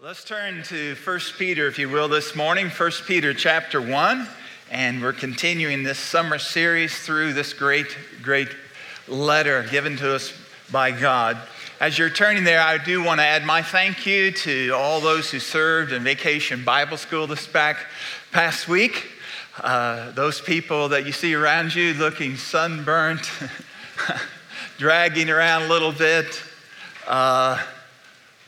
Let's turn to 1 Peter, if you will, this morning, 1 Peter chapter 1, and we're continuing this summer series through this great, great letter given to us by God. As you're turning there, I do want to add my thank you to all those who served in Vacation Bible School this past week. Those people that you see around you looking sunburnt, dragging around a little bit,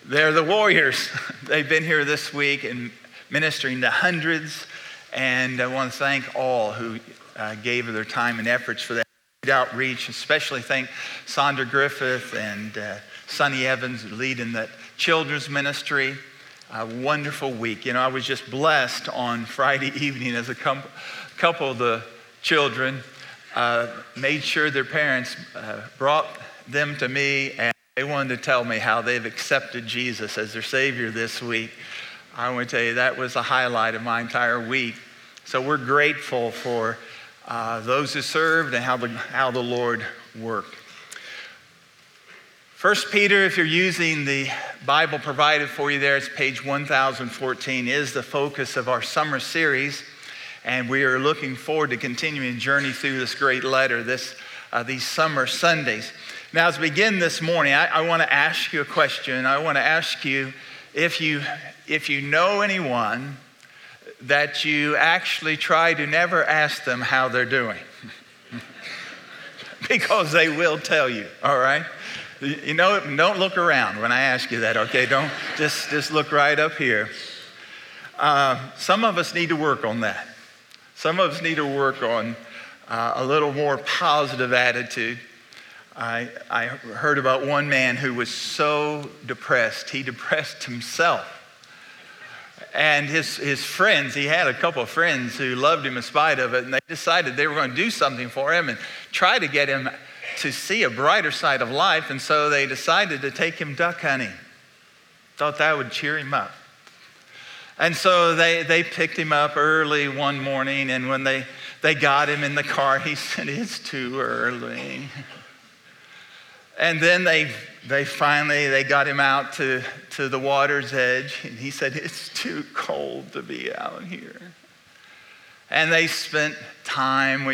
they're the warriors. They've been here this week and ministering to hundreds. And I want to thank all who gave their time and efforts for that outreach, especially thank Sondra Griffith and Sonny Evans leading that children's ministry. A wonderful week. You know, I was just blessed on Friday evening as a couple of the children made sure their parents brought them to me, and they wanted to tell me how they've accepted Jesus as their Savior this week. I want to tell you, that was the highlight of my entire week. So we're grateful for those who served and how the Lord worked. 1 Peter, if you're using the Bible provided for you there, it's page 1014, is the focus of our summer series. And we are looking forward to continuing a journey through this great letter, these summer Sundays. Now, as we begin this morning, I want to ask you a question. I want to ask you if you know anyone that you actually try to never ask them how they're doing. Because they will tell you, all right? You know, don't look around when I ask you that, okay? Don't just look right up here. Some of us need to work on that. Some of us need to work on a little more positive attitude. I heard about one man who was so depressed, he depressed himself. And his friends, he had a couple of friends who loved him in spite of it, and they decided they were going to do something for him and try to get him to see a brighter side of life, and so they decided to take him duck hunting. Thought that would cheer him up. And so they picked him up early one morning, and when they got him in the car, he said, "It's too early." And then they finally got him out to the water's edge, and he said, "It's too cold to be out here." And they spent time,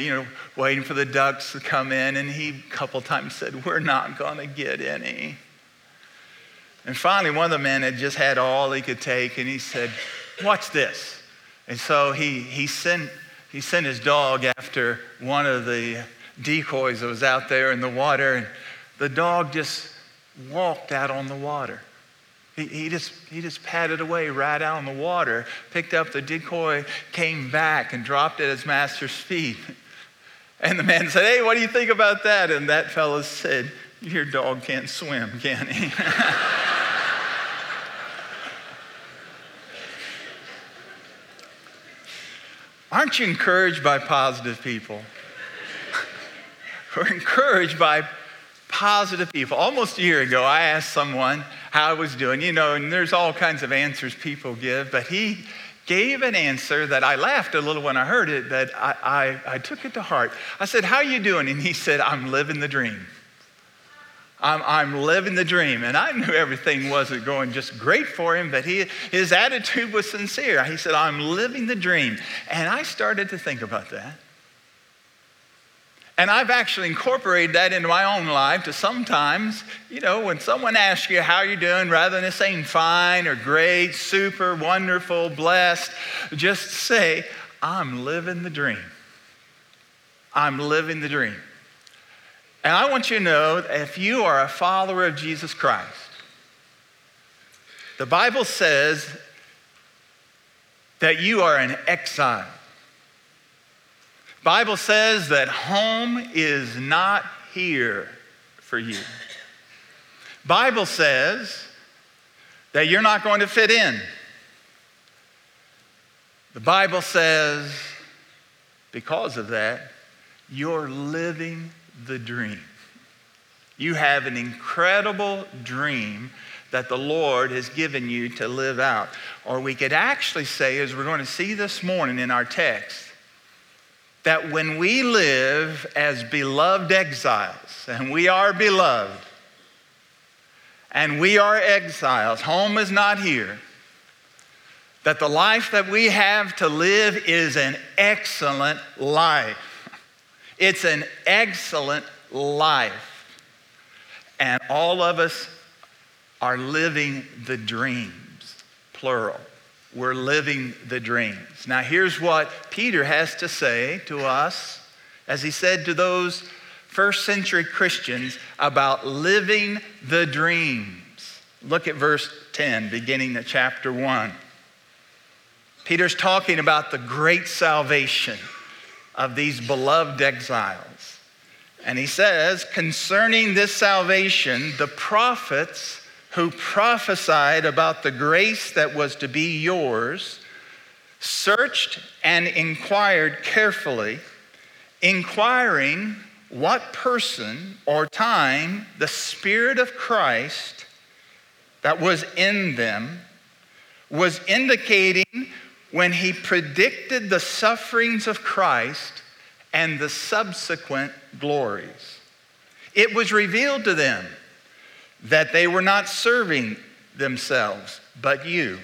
waiting for the ducks to come in, and he a couple times said, "We're not going to get any." And finally, one of the men had just had all he could take, and he said, "Watch this." And so he sent his dog after one of the decoys that was out there in the water, and the dog just walked out on the water. He just padded away right out on the water, picked up the decoy, came back, and dropped it at his master's feet. And the man said, "Hey, what do you think about that?" And that fellow said, "Your dog can't swim, can he?" Aren't you encouraged by positive people? We're encouraged by positive people. Almost a year ago, I asked someone how I was doing, and there's all kinds of answers people give, but he gave an answer that I laughed a little when I heard it, but I took it to heart. I said, "How are you doing?" And he said, "I'm living the dream. I'm living the dream." And I knew everything wasn't going just great for him, but his attitude was sincere. He said, "I'm living the dream." And I started to think about that. And I've actually incorporated that into my own life to sometimes, when someone asks you how you're doing, rather than just saying fine or great, super, wonderful, blessed, just say, "I'm living the dream. I'm living the dream." And I want you to know, if you are a follower of Jesus Christ, the Bible says that you are an exile. Bible says that home is not here for you. Bible says that you're not going to fit in. The Bible says, because of that, you're living the dream. You have an incredible dream that the Lord has given you to live out. Or we could actually say, as we're going to see this morning in our text, that when we live as beloved exiles, and we are beloved, and we are exiles, home is not here, that the life that we have to live is an excellent life. It's an excellent life. And all of us are living the dreams, plural. We're living the dreams. Now here's what Peter has to say to us, as he said to those first century Christians about living the dreams. Look at verse 10, beginning of chapter 1. Peter's talking about the great salvation of these beloved exiles. And he says, concerning this salvation, the prophets who prophesied about the grace that was to be yours searched and inquired carefully, inquiring what person or time the Spirit of Christ that was in them was indicating when he predicted the sufferings of Christ and the subsequent glories. It was revealed to them that they were not serving themselves, but you,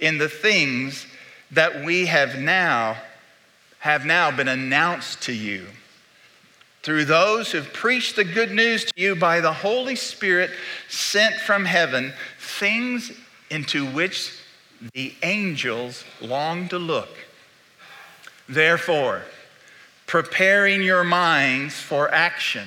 in the things that we have now been announced to you, through those who've preached the good news to you by the Holy Spirit sent from heaven, things into which the angels long to look. Therefore, preparing your minds for action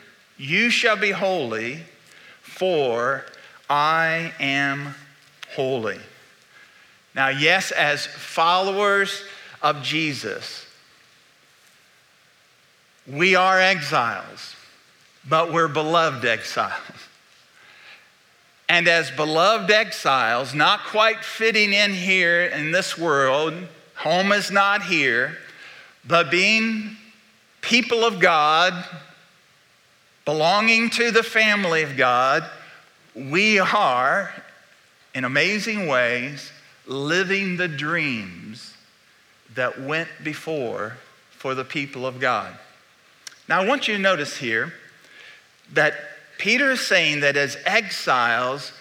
you shall be holy, for I am holy. Now, yes, as followers of Jesus, we are exiles, but we're beloved exiles. And as beloved exiles, not quite fitting in here in this world, home is not here, but being people of God, belonging to the family of God, we are, in amazing ways, living the dreams that went before for the people of God. Now, I want you to notice here that Peter is saying that as exiles,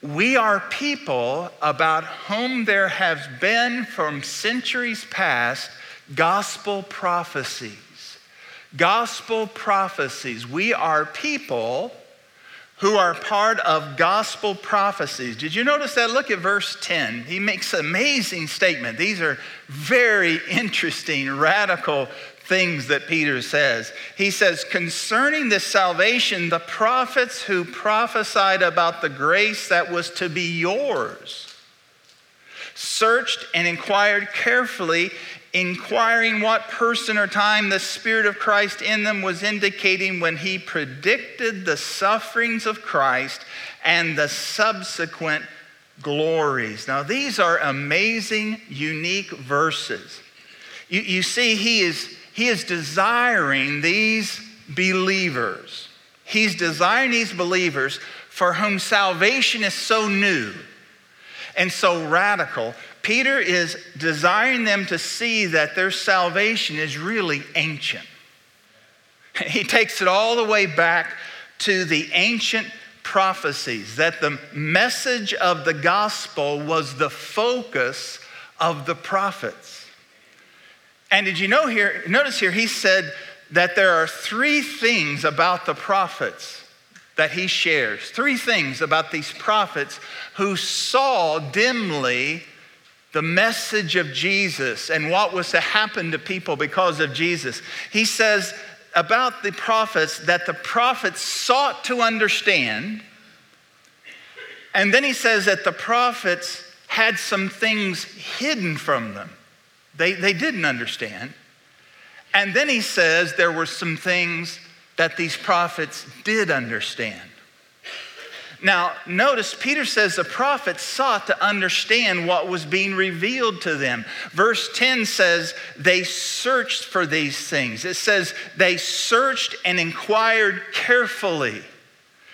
we are people about whom there has been from centuries past gospel prophecies. Gospel prophecies. We are people who are part of gospel prophecies. Did you notice that? Look at verse 10. He makes an amazing statement. These are very interesting, radical things that Peter says. He says, concerning this salvation, the prophets who prophesied about the grace that was to be yours searched and inquired carefully, inquiring what person or time the Spirit of Christ in them was indicating when he predicted the sufferings of Christ and the subsequent glories. Now, these are amazing, unique verses. You see, He is desiring these believers. He's desiring these believers for whom salvation is so new and so radical. Peter is desiring them to see that their salvation is really ancient. He takes it all the way back to the ancient prophecies, that the message of the gospel was the focus of the prophets. And did you know here, notice here, he said that there are three things about the prophets that he shares. Three things about these prophets who saw dimly the message of Jesus and what was to happen to people because of Jesus. He says about the prophets that the prophets sought to understand. And then he says that the prophets had some things hidden from them. They didn't understand. And then he says there were some things that these prophets did understand. Now, notice Peter says the prophets sought to understand what was being revealed to them. Verse 10 says they searched for these things. It says they searched and inquired carefully.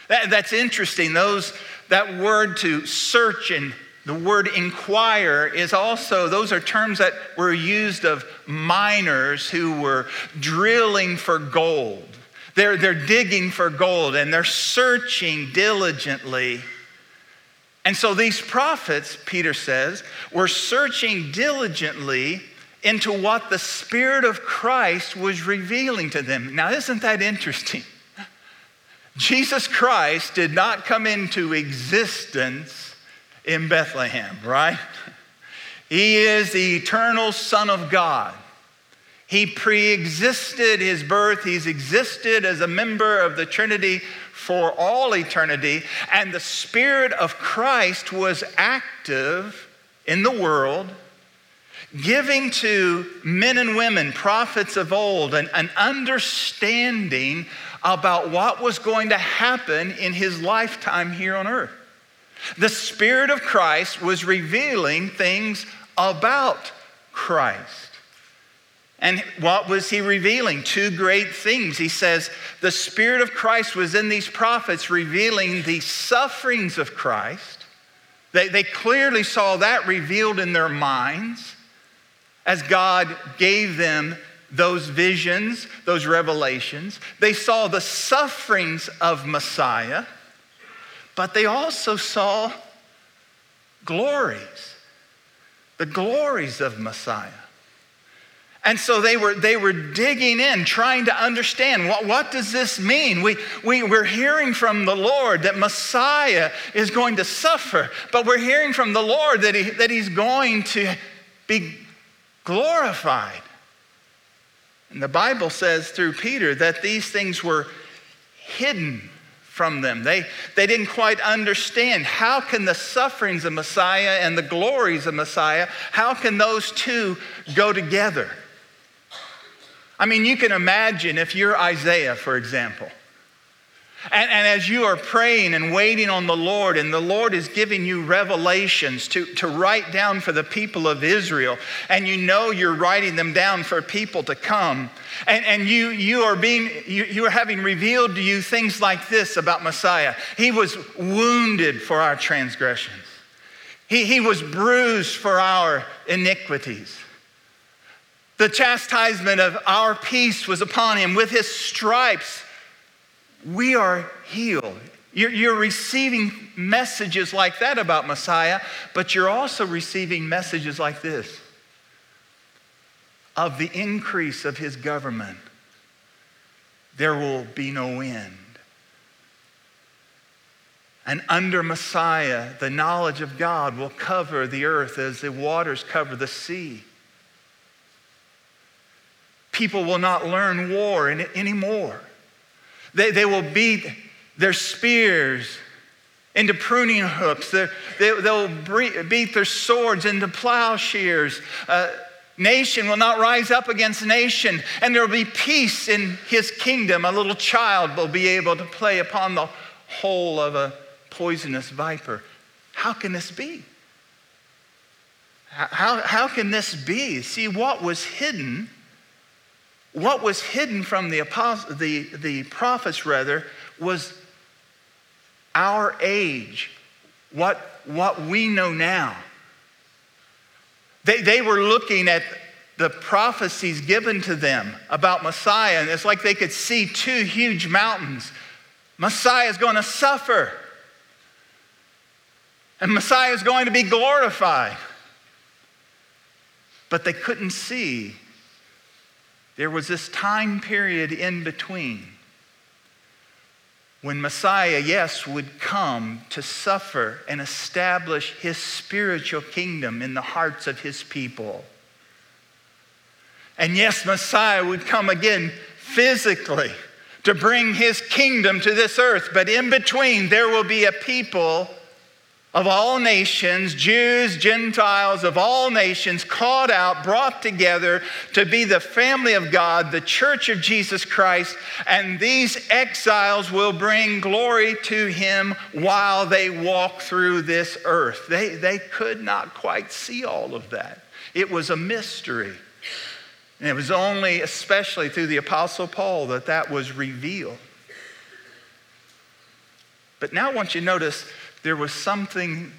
That's interesting. That word to search and the word inquire is also, those are terms that were used of miners who were drilling for gold. They're digging for gold and they're searching diligently. And so these prophets, Peter says, were searching diligently into what the Spirit of Christ was revealing to them. Now, isn't that interesting? Jesus Christ did not come into existence in Bethlehem, right? He is the eternal Son of God. He pre-existed his birth. He's existed as a member of the Trinity for all eternity. And the Spirit of Christ was active in the world, giving to men and women, prophets of old, an understanding about what was going to happen in his lifetime here on earth. The Spirit of Christ was revealing things about Christ. And what was he revealing? Two great things. He says, the Spirit of Christ was in these prophets revealing the sufferings of Christ. They clearly saw that revealed in their minds as God gave them those visions, those revelations. They saw the sufferings of Messiah, but they also saw glories, the glories of Messiah. And so they were digging in, trying to understand, what does this mean? We're hearing from the Lord that Messiah is going to suffer, but we're hearing from the Lord that he's going to be glorified. And the Bible says through Peter that these things were hidden from them. They didn't quite understand. How can the sufferings of Messiah and the glories of Messiah, how can those two go together? I mean, you can imagine if you're Isaiah, for example, and as you are praying and waiting on the Lord, and the Lord is giving you revelations to write down for the people of Israel, and you know you're writing them down for people to come, and you are having revealed to you things like this about Messiah. He was wounded for our transgressions. He was bruised for our iniquities. The chastisement of our peace was upon him. With his stripes, we are healed. You're receiving messages like that about Messiah, but you're also receiving messages like this of the increase of his government. There will be no end. And under Messiah, the knowledge of God will cover the earth as the waters cover the sea. People will not learn war anymore. They will beat their spears into pruning hooks. They'll beat their swords into plowshares. Nation will not rise up against nation, and there will be peace in his kingdom. A little child will be able to play upon the hole of a poisonous viper. How can this be? How can this be? See, what was hidden from the apostles, the prophets rather, was our age, what we know now. They were looking at the prophecies given to them about Messiah, and it's like they could see two huge mountains. Messiah is going to suffer, and Messiah is going to be glorified. But they couldn't see. There was this time period in between when Messiah, yes, would come to suffer and establish his spiritual kingdom in the hearts of his people. And yes, Messiah would come again physically to bring his kingdom to this earth. But in between, there will be a people, of all nations, Jews, Gentiles of all nations, called out, brought together to be the family of God, the church of Jesus Christ, and these exiles will bring glory to him while they walk through this earth. They could not quite see all of that. It was a mystery. And it was only, especially through the Apostle Paul, that was revealed. But now I want you to notice there was something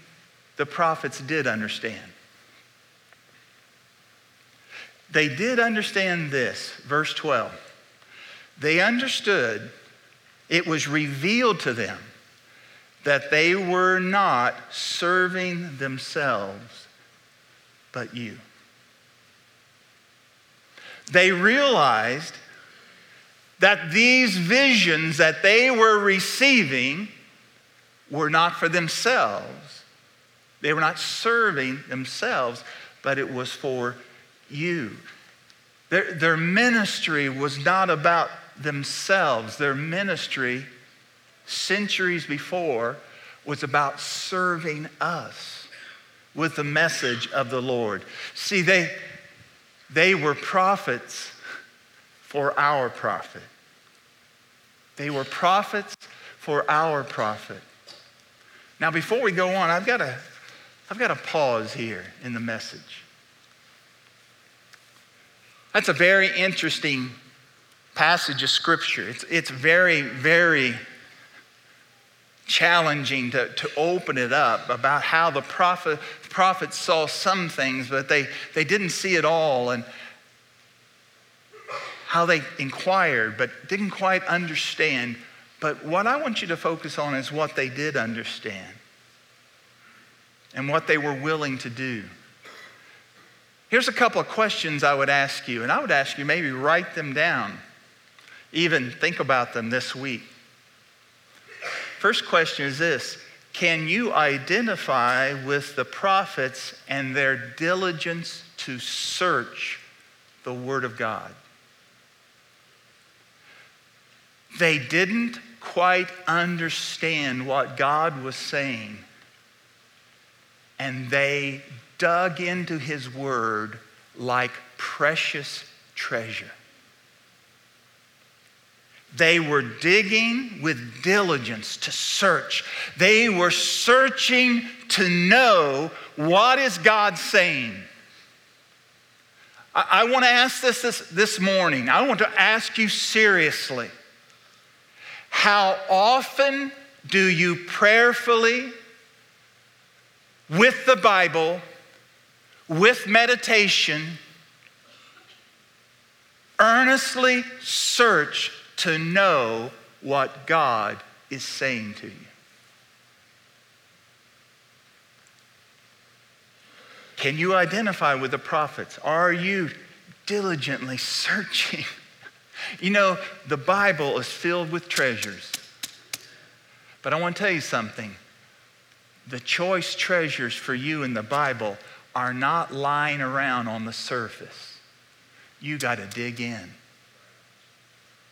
the prophets did understand. They did understand this, verse 12. They understood, it was revealed to them that they were not serving themselves, but you. They realized that these visions that they were receiving were not for themselves. They were not serving themselves, but it was for you. Their ministry was not about themselves. Their ministry, centuries before, was about serving us with the message of the Lord. See, they were prophets for our profit. They were prophets for our profit. Now, before we go on, I've got to pause here in the message. That's a very interesting passage of Scripture. It's very, very challenging to open it up about how the prophets saw some things, but they didn't see it all, and how they inquired, but didn't quite understand. But what I want you to focus on is what they did understand and what they were willing to do. Here's a couple of questions I would ask you, and I would ask you maybe write them down, even think about them this week. First question is this: can you identify with the prophets and their diligence to search the Word of God? They didn't quite understand what God was saying, and they dug into his word like precious treasure. They were digging with diligence to search. They were searching to know, what is God saying? I want to ask this morning. I want to ask you seriously. How often do you prayerfully, with the Bible, with meditation, earnestly search to know what God is saying to you? Can you identify with the prophets? Are you diligently searching? You know, the Bible is filled with treasures. But I want to tell you something. The choice treasures for you in the Bible are not lying around on the surface. You got to dig in.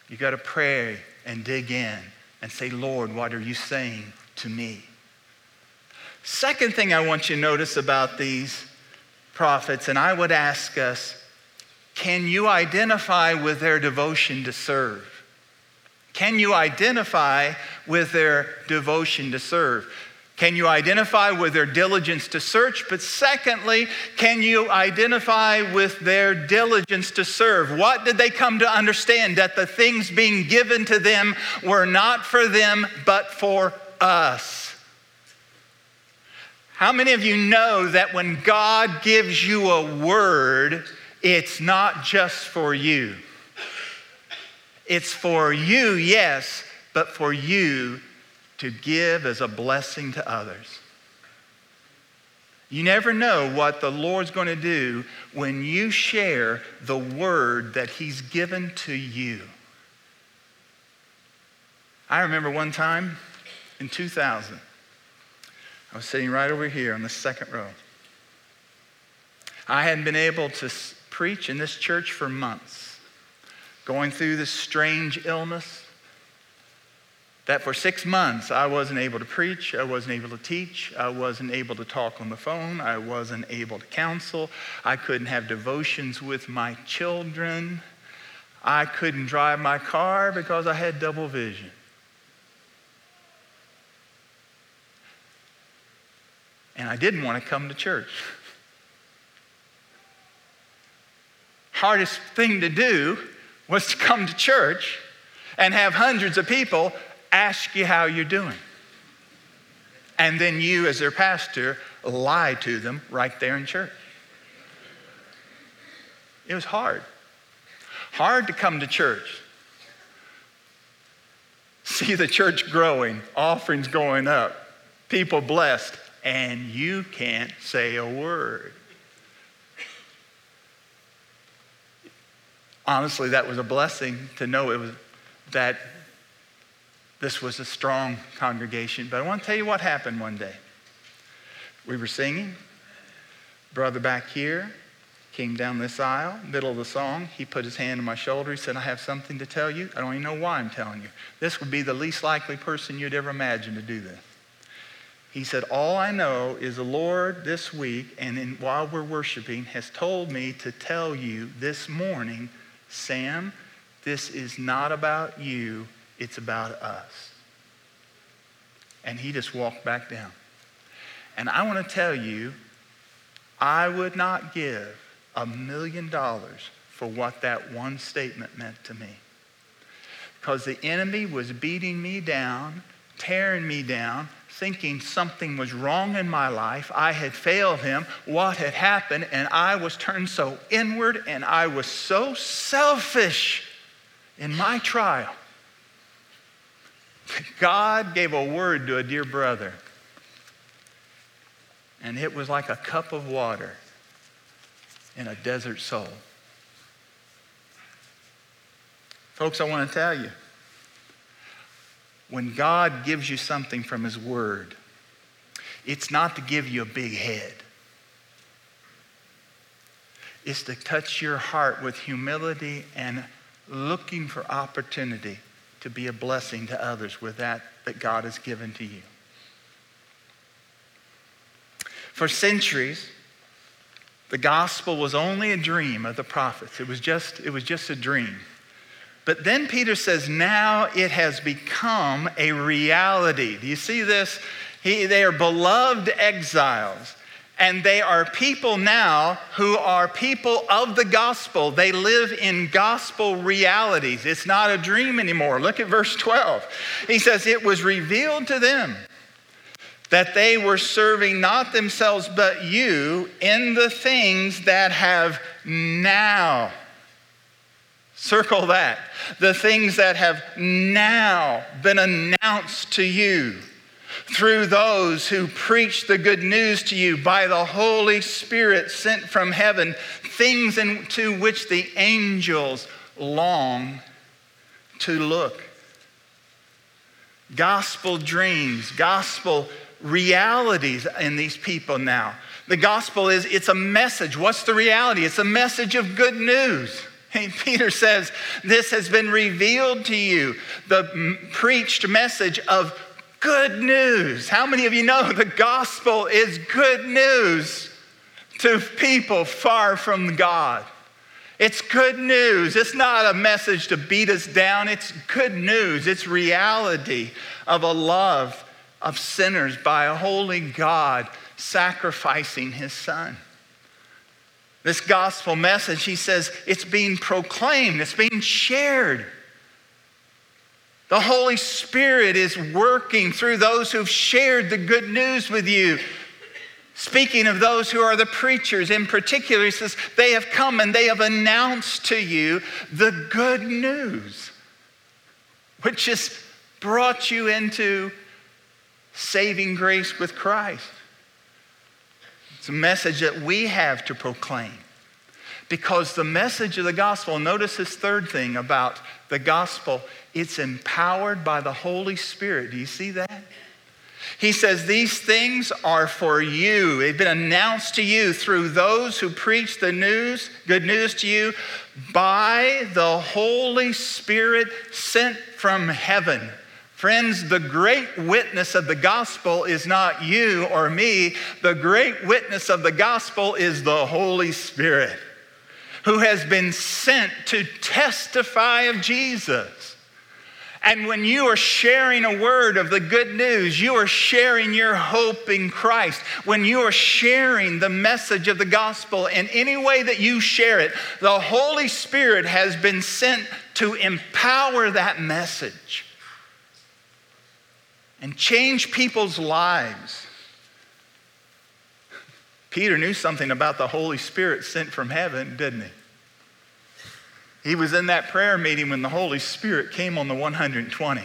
You got to pray and dig in and say, Lord, what are you saying to me? Second thing I want you to notice about these prophets, and I would ask us, can you identify with their devotion to serve? Can you identify with their devotion to serve? Can you identify with their diligence to search? But secondly, can you identify with their diligence to serve? What did they come to understand? That the things being given to them were not for them, but for us. How many of you know that when God gives you a word, it's not just for you? It's for you, yes, but for you to give as a blessing to others. You never know what the Lord's going to do when you share the word that he's given to you. I remember one time in 2000, I was sitting right over here on the second row. I hadn't been able to preach in this church for months, going through this strange illness. that for 6 months I wasn't able to preach, I wasn't able to teach, I wasn't able to talk on the phone, I wasn't able to counsel, I couldn't have devotions with my children, I couldn't drive my car because I had double vision. And I didn't want to come to church. Hardest thing to do was to come to church and have hundreds of people ask you how you're doing. And then you, as their pastor, lie to them right there in church. It was hard. Hard to come to church. See the church growing, offerings going up, people blessed, and you can't say a word. Honestly, that was a blessing to know it was that this was a strong congregation. But I want to tell you what happened one day. We were singing. Brother back here came down this aisle, middle of the song. He put his hand on my shoulder. He said, I have something to tell you. I don't even know why I'm telling you. This would be the least likely person you'd ever imagine to do this. He said, all I know is the Lord this week, and while we're worshiping, has told me to tell you this morning, Sam, this is not about you, it's about us. And he just walked back down. And I want to tell you, I would not give $1 million for what that one statement meant to me. Because the enemy was beating me down, tearing me down, thinking something was wrong in my life. I had failed him. What had happened? And I was turned so inward, and I was so selfish in my trial. God gave a word to a dear brother, and it was like a cup of water in a desert soul. Folks, I want to tell you, when God gives you something from his word, it's not to give you a big head. It's to touch your heart with humility and looking for opportunity to be a blessing to others with that God has given to you. For centuries, the gospel was only a dream of the prophets. It was just a dream. But then Peter says, now it has become a reality. Do you see this? They are beloved exiles. And they are people now who are people of the gospel. They live in gospel realities. It's not a dream anymore. Look at verse 12. He says, it was revealed to them that they were serving not themselves but you in the things that have now. Circle that. The things that have now been announced to you through those who preach the good news to you by the Holy Spirit sent from heaven, things into which the angels long to look. Gospel dreams, gospel realities in these people now. The gospel is, it's a message. What's the reality? It's a message of good news. Peter says, this has been revealed to you, the preached message of good news. How many of you know the gospel is good news to people far from God? It's good news. It's not a message to beat us down. It's good news. It's reality of a love of sinners by a holy God sacrificing his son. This gospel message, he says, it's being proclaimed, it's being shared. The Holy Spirit is working through those who've shared the good news with you. Speaking of those who are the preachers in particular, he says, they have come and they have announced to you the good news, which has brought you into saving grace with Christ. It's a message that we have to proclaim, because the message of the gospel, notice this third thing about the gospel, it's empowered by the Holy Spirit. Do you see that? He says, these things are for you. They've been announced to you through those who preach the news, good news to you, by the Holy Spirit sent from heaven. Friends, the great witness of the gospel is not you or me. The great witness of the gospel is the Holy Spirit, who has been sent to testify of Jesus. And when you are sharing a word of the good news, you are sharing your hope in Christ. When you are sharing the message of the gospel in any way that you share it, the Holy Spirit has been sent to empower that message and change people's lives. Peter knew something about the Holy Spirit sent from heaven, didn't he? He was in that prayer meeting when the Holy Spirit came on the 120.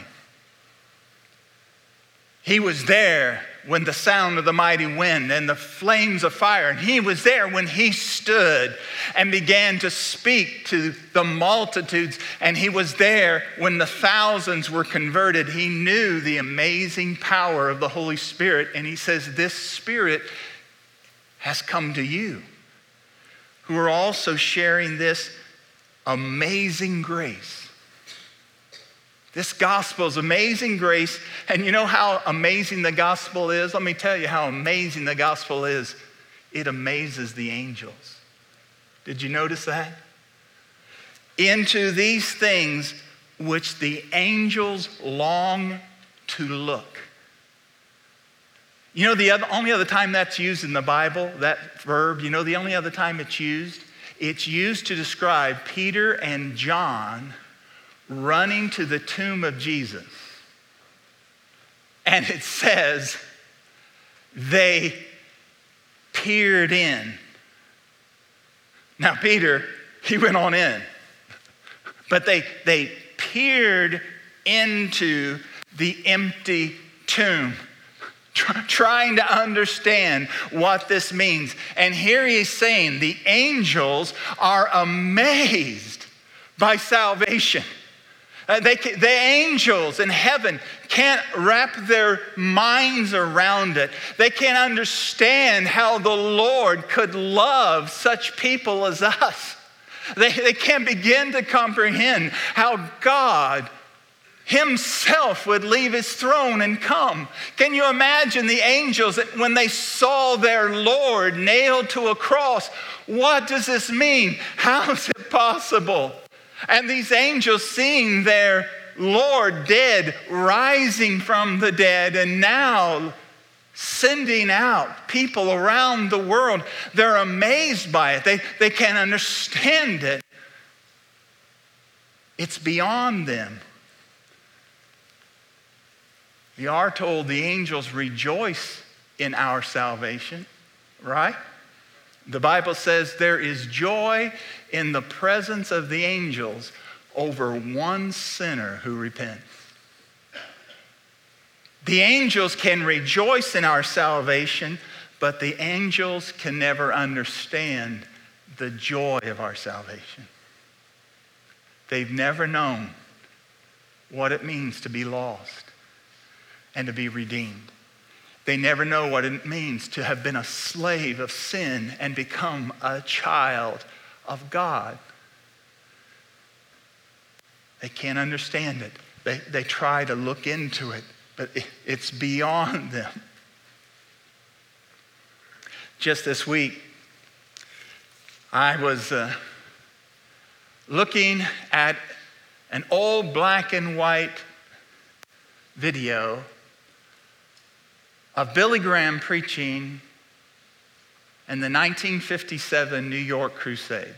He was there when the sound of the mighty wind and the flames of fire, and he was there when he stood and began to speak to the multitudes, and he was there when the thousands were converted. He knew the amazing power of the Holy Spirit, and he says, this Spirit has come to you, who are also sharing this amazing grace. This gospel's amazing grace, and you know how amazing the gospel is? Let me tell you how amazing the gospel is. It amazes the angels. Did you notice that? Into these things which the angels long to look. You know, only other time that's used in the Bible, that verb, you know the only other time it's used? It's used to describe Peter and John running to the tomb of Jesus. And it says, they peered in. Now, Peter, he went on in. But they peered into the empty tomb, trying to understand what this means. And here he's saying the angels are amazed by salvation. The angels in heaven can't wrap their minds around it. They can't understand how the Lord could love such people as us. They can't begin to comprehend how God himself would leave his throne and come. Can you imagine the angels when they saw their Lord nailed to a cross? What does this mean? How is it possible? And these angels seeing their Lord dead, rising from the dead, and now sending out people around the world, they're amazed by it. They can't understand it. It's beyond them. We are told the angels rejoice in our salvation, right? The Bible says there is joy in the presence of the angels over one sinner who repents. The angels can rejoice in our salvation, but the angels can never understand the joy of our salvation. They've never known what it means to be lost and to be redeemed. They never know what it means to have been a slave of sin and become a child of God. They can't understand it. They try to look into it, but it's beyond them. Just this week, I was looking at an old black and white video of Billy Graham preaching in the 1957 New York Crusade.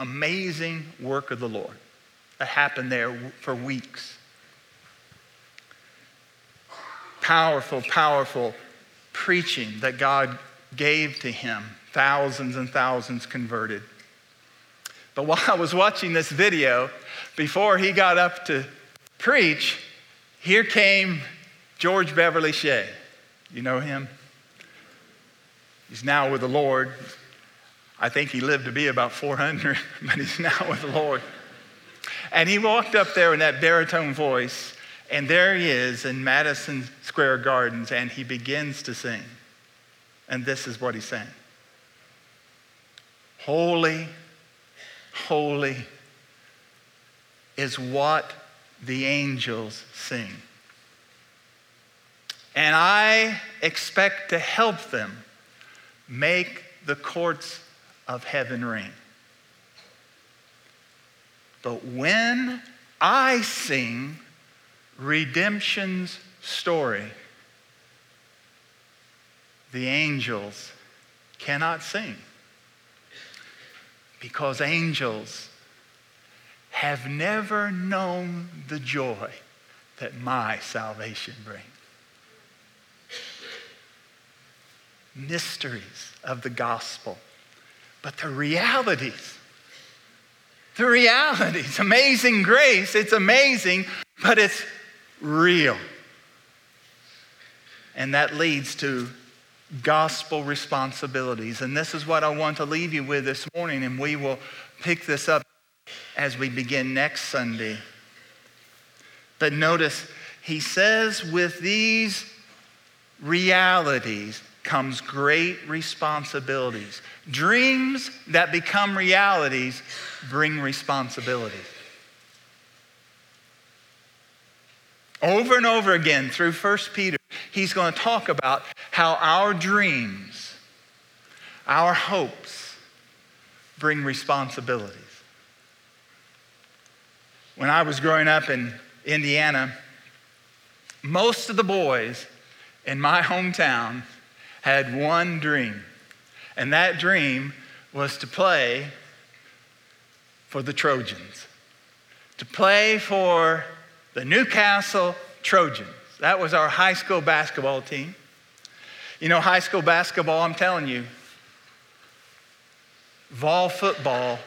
Amazing work of the Lord that happened there for weeks. Powerful, powerful preaching that God gave to him. Thousands and thousands converted. But while I was watching this video, before he got up to preach, here came George Beverly Shea. You know him? He's now with the Lord. I think he lived to be about 400, but he's now with the Lord. And he walked up there in that baritone voice, and there he is in Madison Square Gardens, and he begins to sing. And this is what he sang. Holy, holy is what the angels sing. And I expect to help them make the courts of heaven ring. But when I sing redemption's story, the angels cannot sing, because angels have never known the joy that my salvation brings. Mysteries of the gospel, but the realities, amazing grace, it's amazing, but it's real. And that leads to gospel responsibilities. And this is what I want to leave you with this morning, and we will pick this up as we begin next Sunday. But notice, he says with these realities comes great responsibilities. Dreams that become realities bring responsibilities. Over and over again through 1 Peter, he's going to talk about how our dreams, our hopes bring responsibilities. When I was growing up in Indiana, most of the boys in my hometown had one dream, and that dream was to play for the Trojans, to play for the Newcastle Trojans. That was our high school basketball team. You know, high school basketball, I'm telling you, vol football,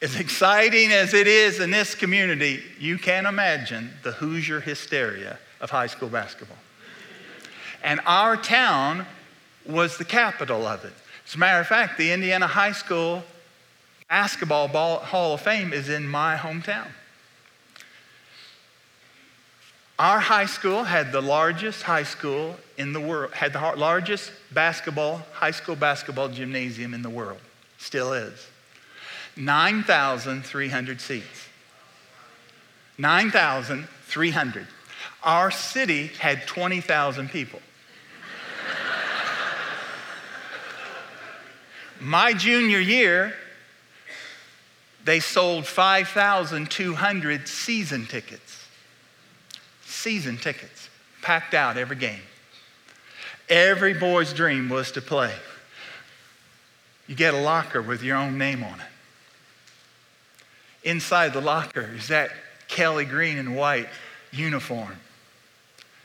as exciting as it is in this community, you can't imagine the Hoosier hysteria of high school basketball. And our town was the capital of it. As a matter of fact, the Indiana High School Basketball Hall of Fame is in my hometown. Our high school had the largest high school in the world, had the largest high school basketball gymnasium in the world, still is. 9,300 seats. 9,300. Our city had 20,000 people. My junior year, they sold 5,200 season tickets. Season tickets, packed out every game. Every boy's dream was to play. You get a locker with your own name on it. Inside the locker is that Kelly green and white uniform,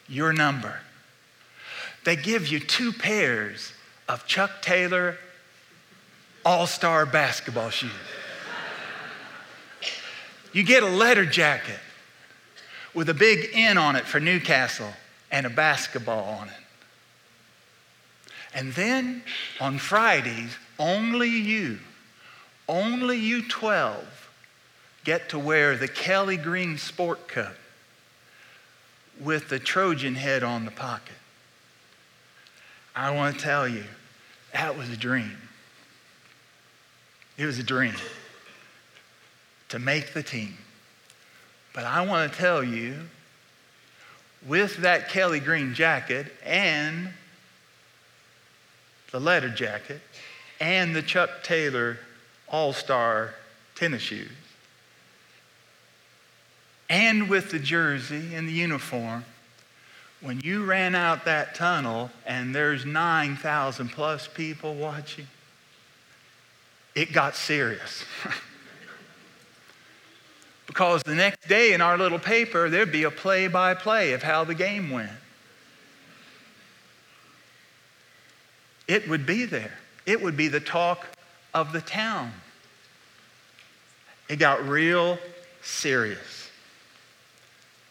your number. They give you two pairs of Chuck Taylor All-Star basketball shoes. You get a letter jacket with a big N on it for Newcastle and a basketball on it. And then on Fridays, only you 12 get to wear the Kelly green sport coat with the Trojan head on the pocket. I want to tell you, that was a dream. It was a dream to make the team. But I want to tell you, with that Kelly green jacket and the letter jacket and the Chuck Taylor All-Star tennis shoes, and with the jersey and the uniform, when you ran out that tunnel and there's 9,000 plus people watching, it got serious. Because the next day in our little paper, there'd be a play-by-play of how the game went. It would be there. It would be the talk of the town. It got real serious.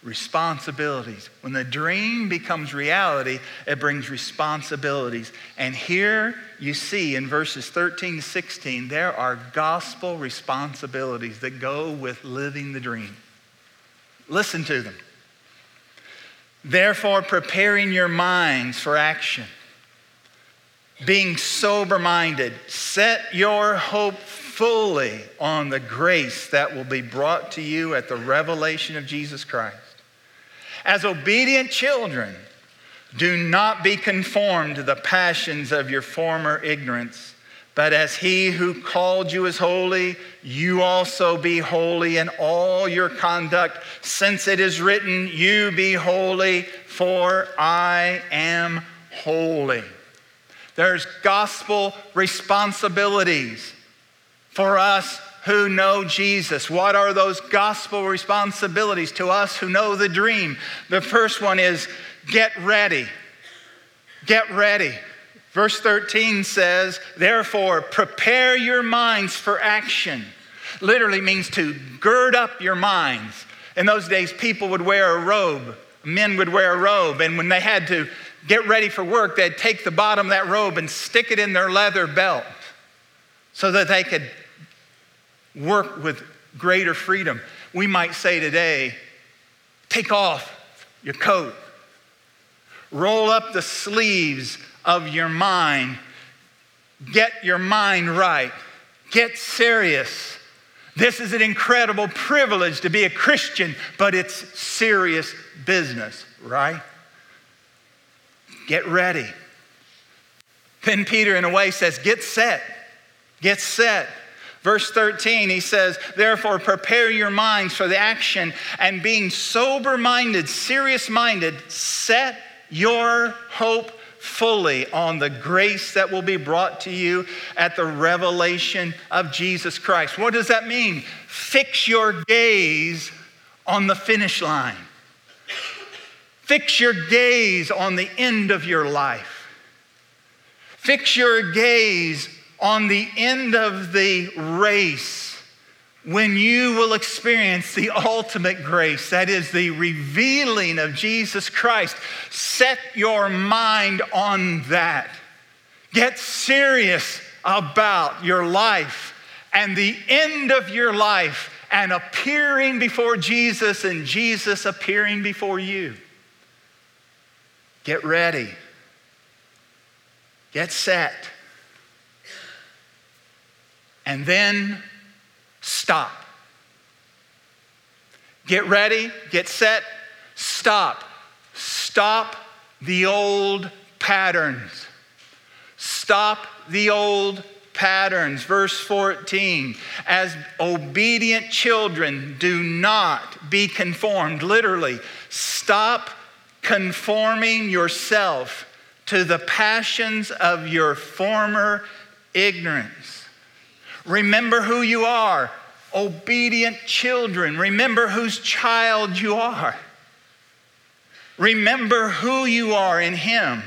Responsibilities. When the dream becomes reality, it brings responsibilities. And here you see in verses 13 to 16, there are gospel responsibilities that go with living the dream. Listen to them. Therefore, preparing your minds for action, being sober-minded, set your hope fully on the grace that will be brought to you at the revelation of Jesus Christ. As obedient children, do not be conformed to the passions of your former ignorance, but as he who called you is holy, you also be holy in all your conduct, since it is written, you be holy, for I am holy. There's gospel responsibilities for us who know Jesus. What are those gospel responsibilities to us who know the dream? The first one is get ready. Get ready. Verse 13 says, therefore, prepare your minds for action. Literally means to gird up your minds. In those days, people would wear a robe. Men would wear a robe. And when they had to get ready for work, they'd take the bottom of that robe and stick it in their leather belt so that they could work with greater freedom. We might say today, take off your coat. Roll up the sleeves of your mind. Get your mind right. Get serious. This is an incredible privilege to be a Christian, but it's serious business, right? Get ready. Then Peter, in a way, says, get set. Get set. Verse 13, he says, therefore, prepare your minds for the action and being sober-minded, serious-minded, set your hope fully on the grace that will be brought to you at the revelation of Jesus Christ. What does that mean? Fix your gaze on the finish line. Fix your gaze on the end of your life. Fix your gaze on the end of the race when you will experience the ultimate grace, that is the revealing of Jesus Christ. Set your mind on that. Get serious about your life and the end of your life and appearing before Jesus and Jesus appearing before you. Get ready. Get set. And then stop. Get ready, get set, stop. Stop the old patterns. Stop the old patterns. Verse 14, as obedient children, do not be conformed. Literally, stop conforming yourself to the passions of your former ignorance. Remember who you are. Obedient children, remember whose child you are. Remember who you are in him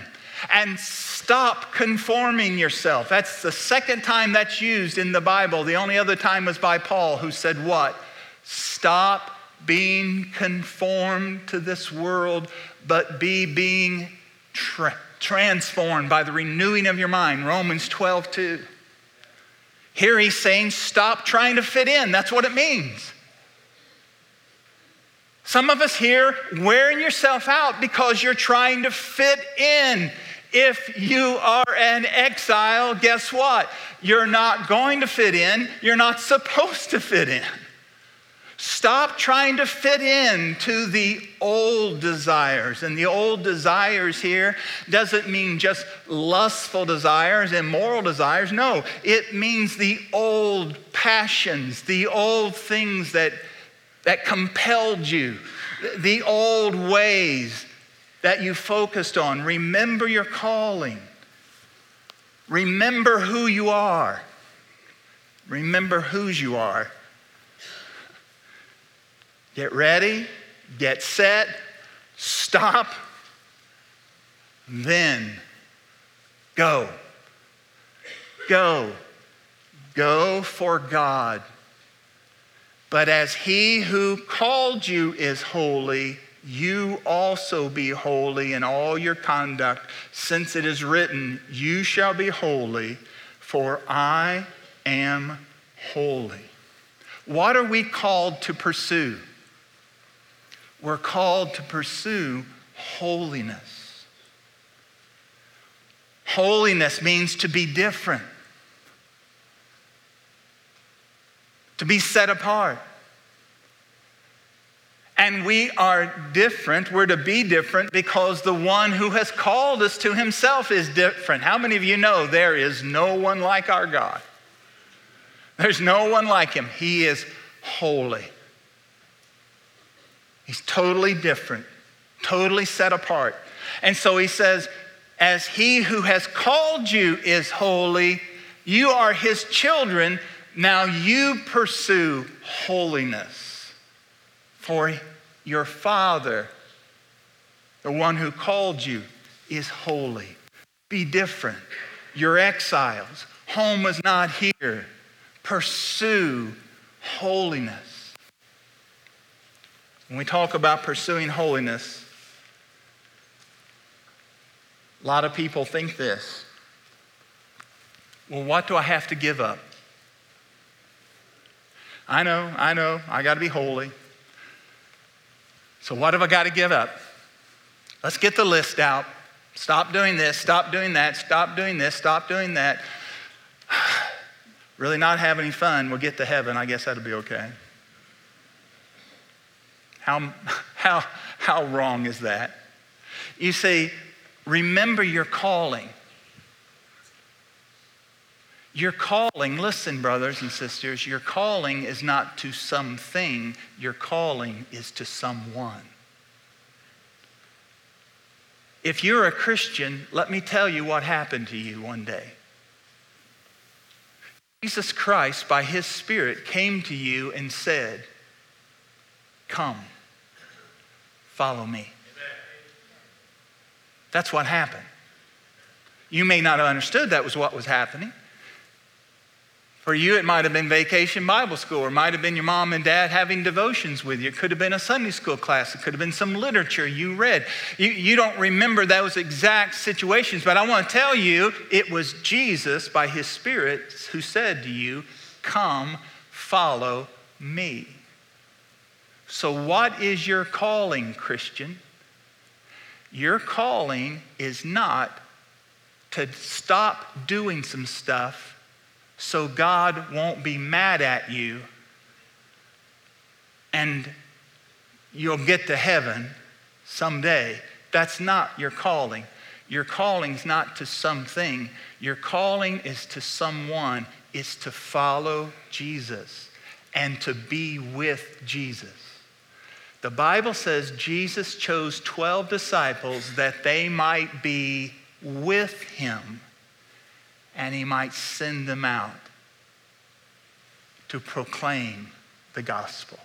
and stop conforming yourself. That's the second time that's used in the Bible. The only other time was by Paul, who said what? Stop being conformed to this world, but being transformed by the renewing of your mind. Romans 12:2. Here he's saying, stop trying to fit in. That's what it means. Some of us here wearing yourself out because you're trying to fit in. If you are an exile, guess what? You're not going to fit in. You're not supposed to fit in. Stop trying to fit in to the old desires. And the old desires here doesn't mean just lustful desires and immoral desires. No, it means the old passions, the old things that compelled you, the old ways that you focused on. Remember your calling. Remember who you are. Remember whose you are. Get ready, get set, stop, then go. Go. Go for God. But as he who called you is holy, you also be holy in all your conduct, since it is written, you shall be holy, for I am holy. What are we called to pursue? We're called to pursue holiness. Holiness means to be different, to be set apart. And we are different. We're to be different because the one who has called us to himself is different. How many of you know there is no one like our God? There's no one like him. He is holy. He's totally different, totally set apart. And so he says, as he who has called you is holy, you are his children. Now you pursue holiness. For your Father, the one who called you, is holy. Be different. You're exiles. Home is not here. Pursue holiness. When we talk about pursuing holiness, a lot of people think this. Well, what do I have to give up? I know. I got to be holy. So what have I got to give up? Let's get the list out. Stop doing this, stop doing that, stop doing this, stop doing that. Really not have any fun. We'll get to heaven. I guess that'll be okay. How wrong is that? You see, remember your calling. Your calling, listen, brothers and sisters, your calling is not to something. Your calling is to someone. If you're a Christian, let me tell you what happened to you one day. Jesus Christ, by his Spirit, came to you and said, "Come, follow me." That's what happened. You may not have understood that was what was happening. For you, it might have been vacation Bible school, or it might have been your mom and dad having devotions with you. It could have been a Sunday school class. It could have been some literature you read. You don't remember those exact situations, but I want to tell you, it was Jesus by his Spirit who said to you, "Come, follow me." So what is your calling, Christian? Your calling is not to stop doing some stuff so God won't be mad at you and you'll get to heaven someday. That's not your calling. Your calling's not to something. Your calling is to someone. It's to follow Jesus and to be with Jesus. The Bible says Jesus chose 12 disciples that they might be with him, and he might send them out to proclaim the gospel.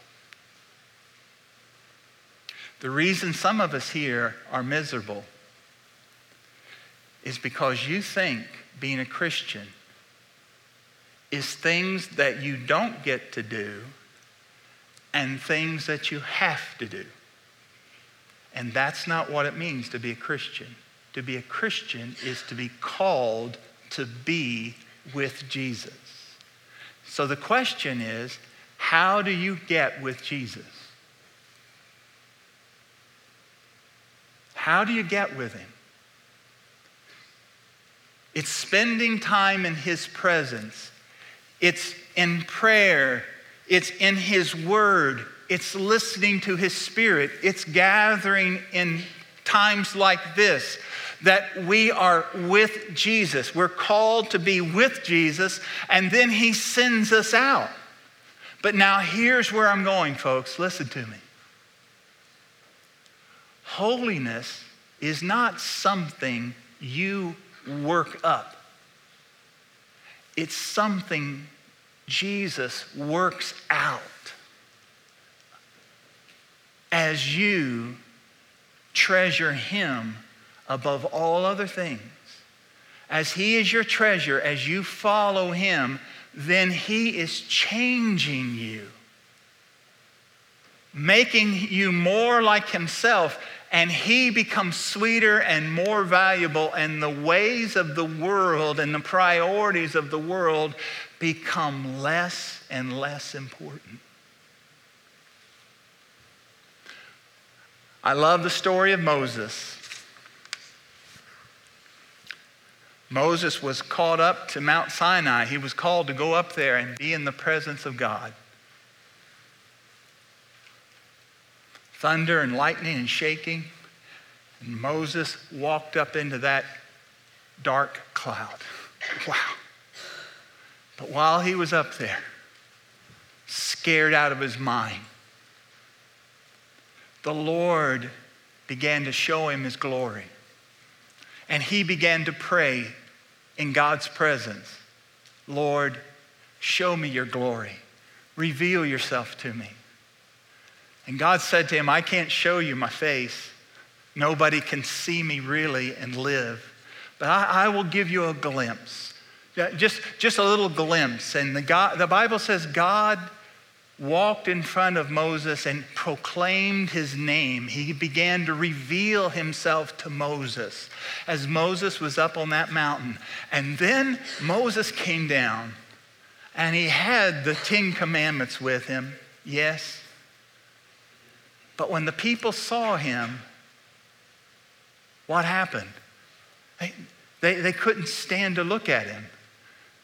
The reason some of us here are miserable is because you think being a Christian is things that you don't get to do and things that you have to do. And that's not what it means to be a Christian. To be a Christian is to be called to be with Jesus. So the question is, how do you get with Jesus? How do you get with him? It's spending time in his presence. It's in prayer. It's in his word. It's listening to his Spirit. It's gathering in times like this, that we are with Jesus. We're called to be with Jesus, and then he sends us out. But now here's where I'm going, folks. Listen to me. Holiness is not something you work up. It's something Jesus works out as you treasure him above all other things. As he is your treasure, as you follow him, then he is changing you, making you more like himself, and he becomes sweeter and more valuable, and the ways of the world and the priorities of the world become less and less important. I love the story of Moses. Moses was called up to Mount Sinai. He was called to go up there and be in the presence of God. thunder and lightning and shaking. And Moses walked up into that dark cloud. Wow. But while he was up there, scared out of his mind, the Lord began to show him his glory. And he began to pray in God's presence, Lord, show me your glory. Reveal yourself to me. And God said to him, I can't show you my face. Nobody can see me really and live. But I will give you a glimpse. Just a little glimpse. And the Bible says God walked in front of Moses and proclaimed his name. He began to reveal himself to Moses as Moses was up on that mountain. And then Moses came down and he had the 10 commandments with him. Yes. But when the people saw him, what happened? They couldn't stand to look at him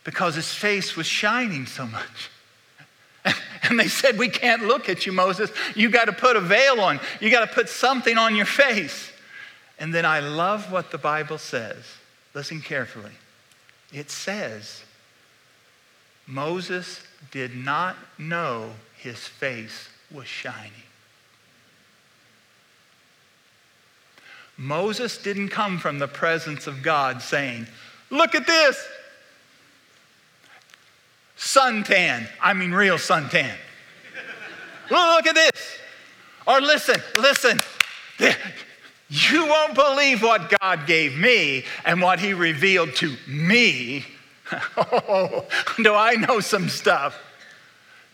because his face was shining so much. And they said, we can't look at you, Moses. You got to put a veil on. You got to put something on your face. And then I love what the Bible says. Listen carefully. It says, Moses did not know his face was shining. Moses didn't come from the presence of God saying, look at this. Suntan. I mean real suntan. Look at this. Or listen. You won't believe what God gave me and what he revealed to me. Oh, do I know some stuff?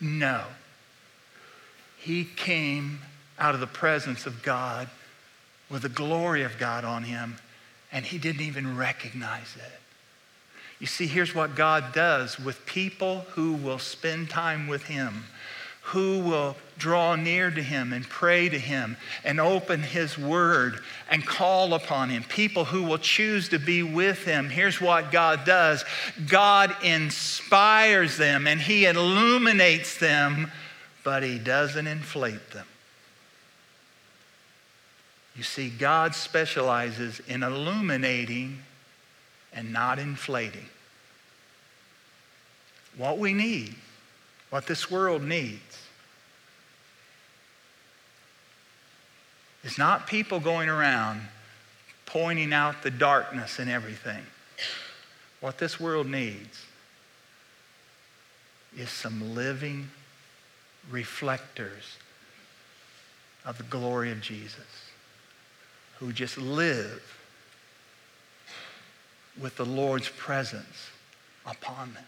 No. He came out of the presence of God with the glory of God on him, and he didn't even recognize it. You see, here's what God does with people who will spend time with him, who will draw near to him and pray to him and open his word and call upon him. People who will choose to be with him. Here's what God does. God inspires them and he illuminates them, but he doesn't inflate them. You see, God specializes in illuminating and not inflating. What we need, what this world needs, is not people going around pointing out the darkness in everything. What this world needs is some living reflectors of the glory of Jesus who just live with the Lord's presence upon them.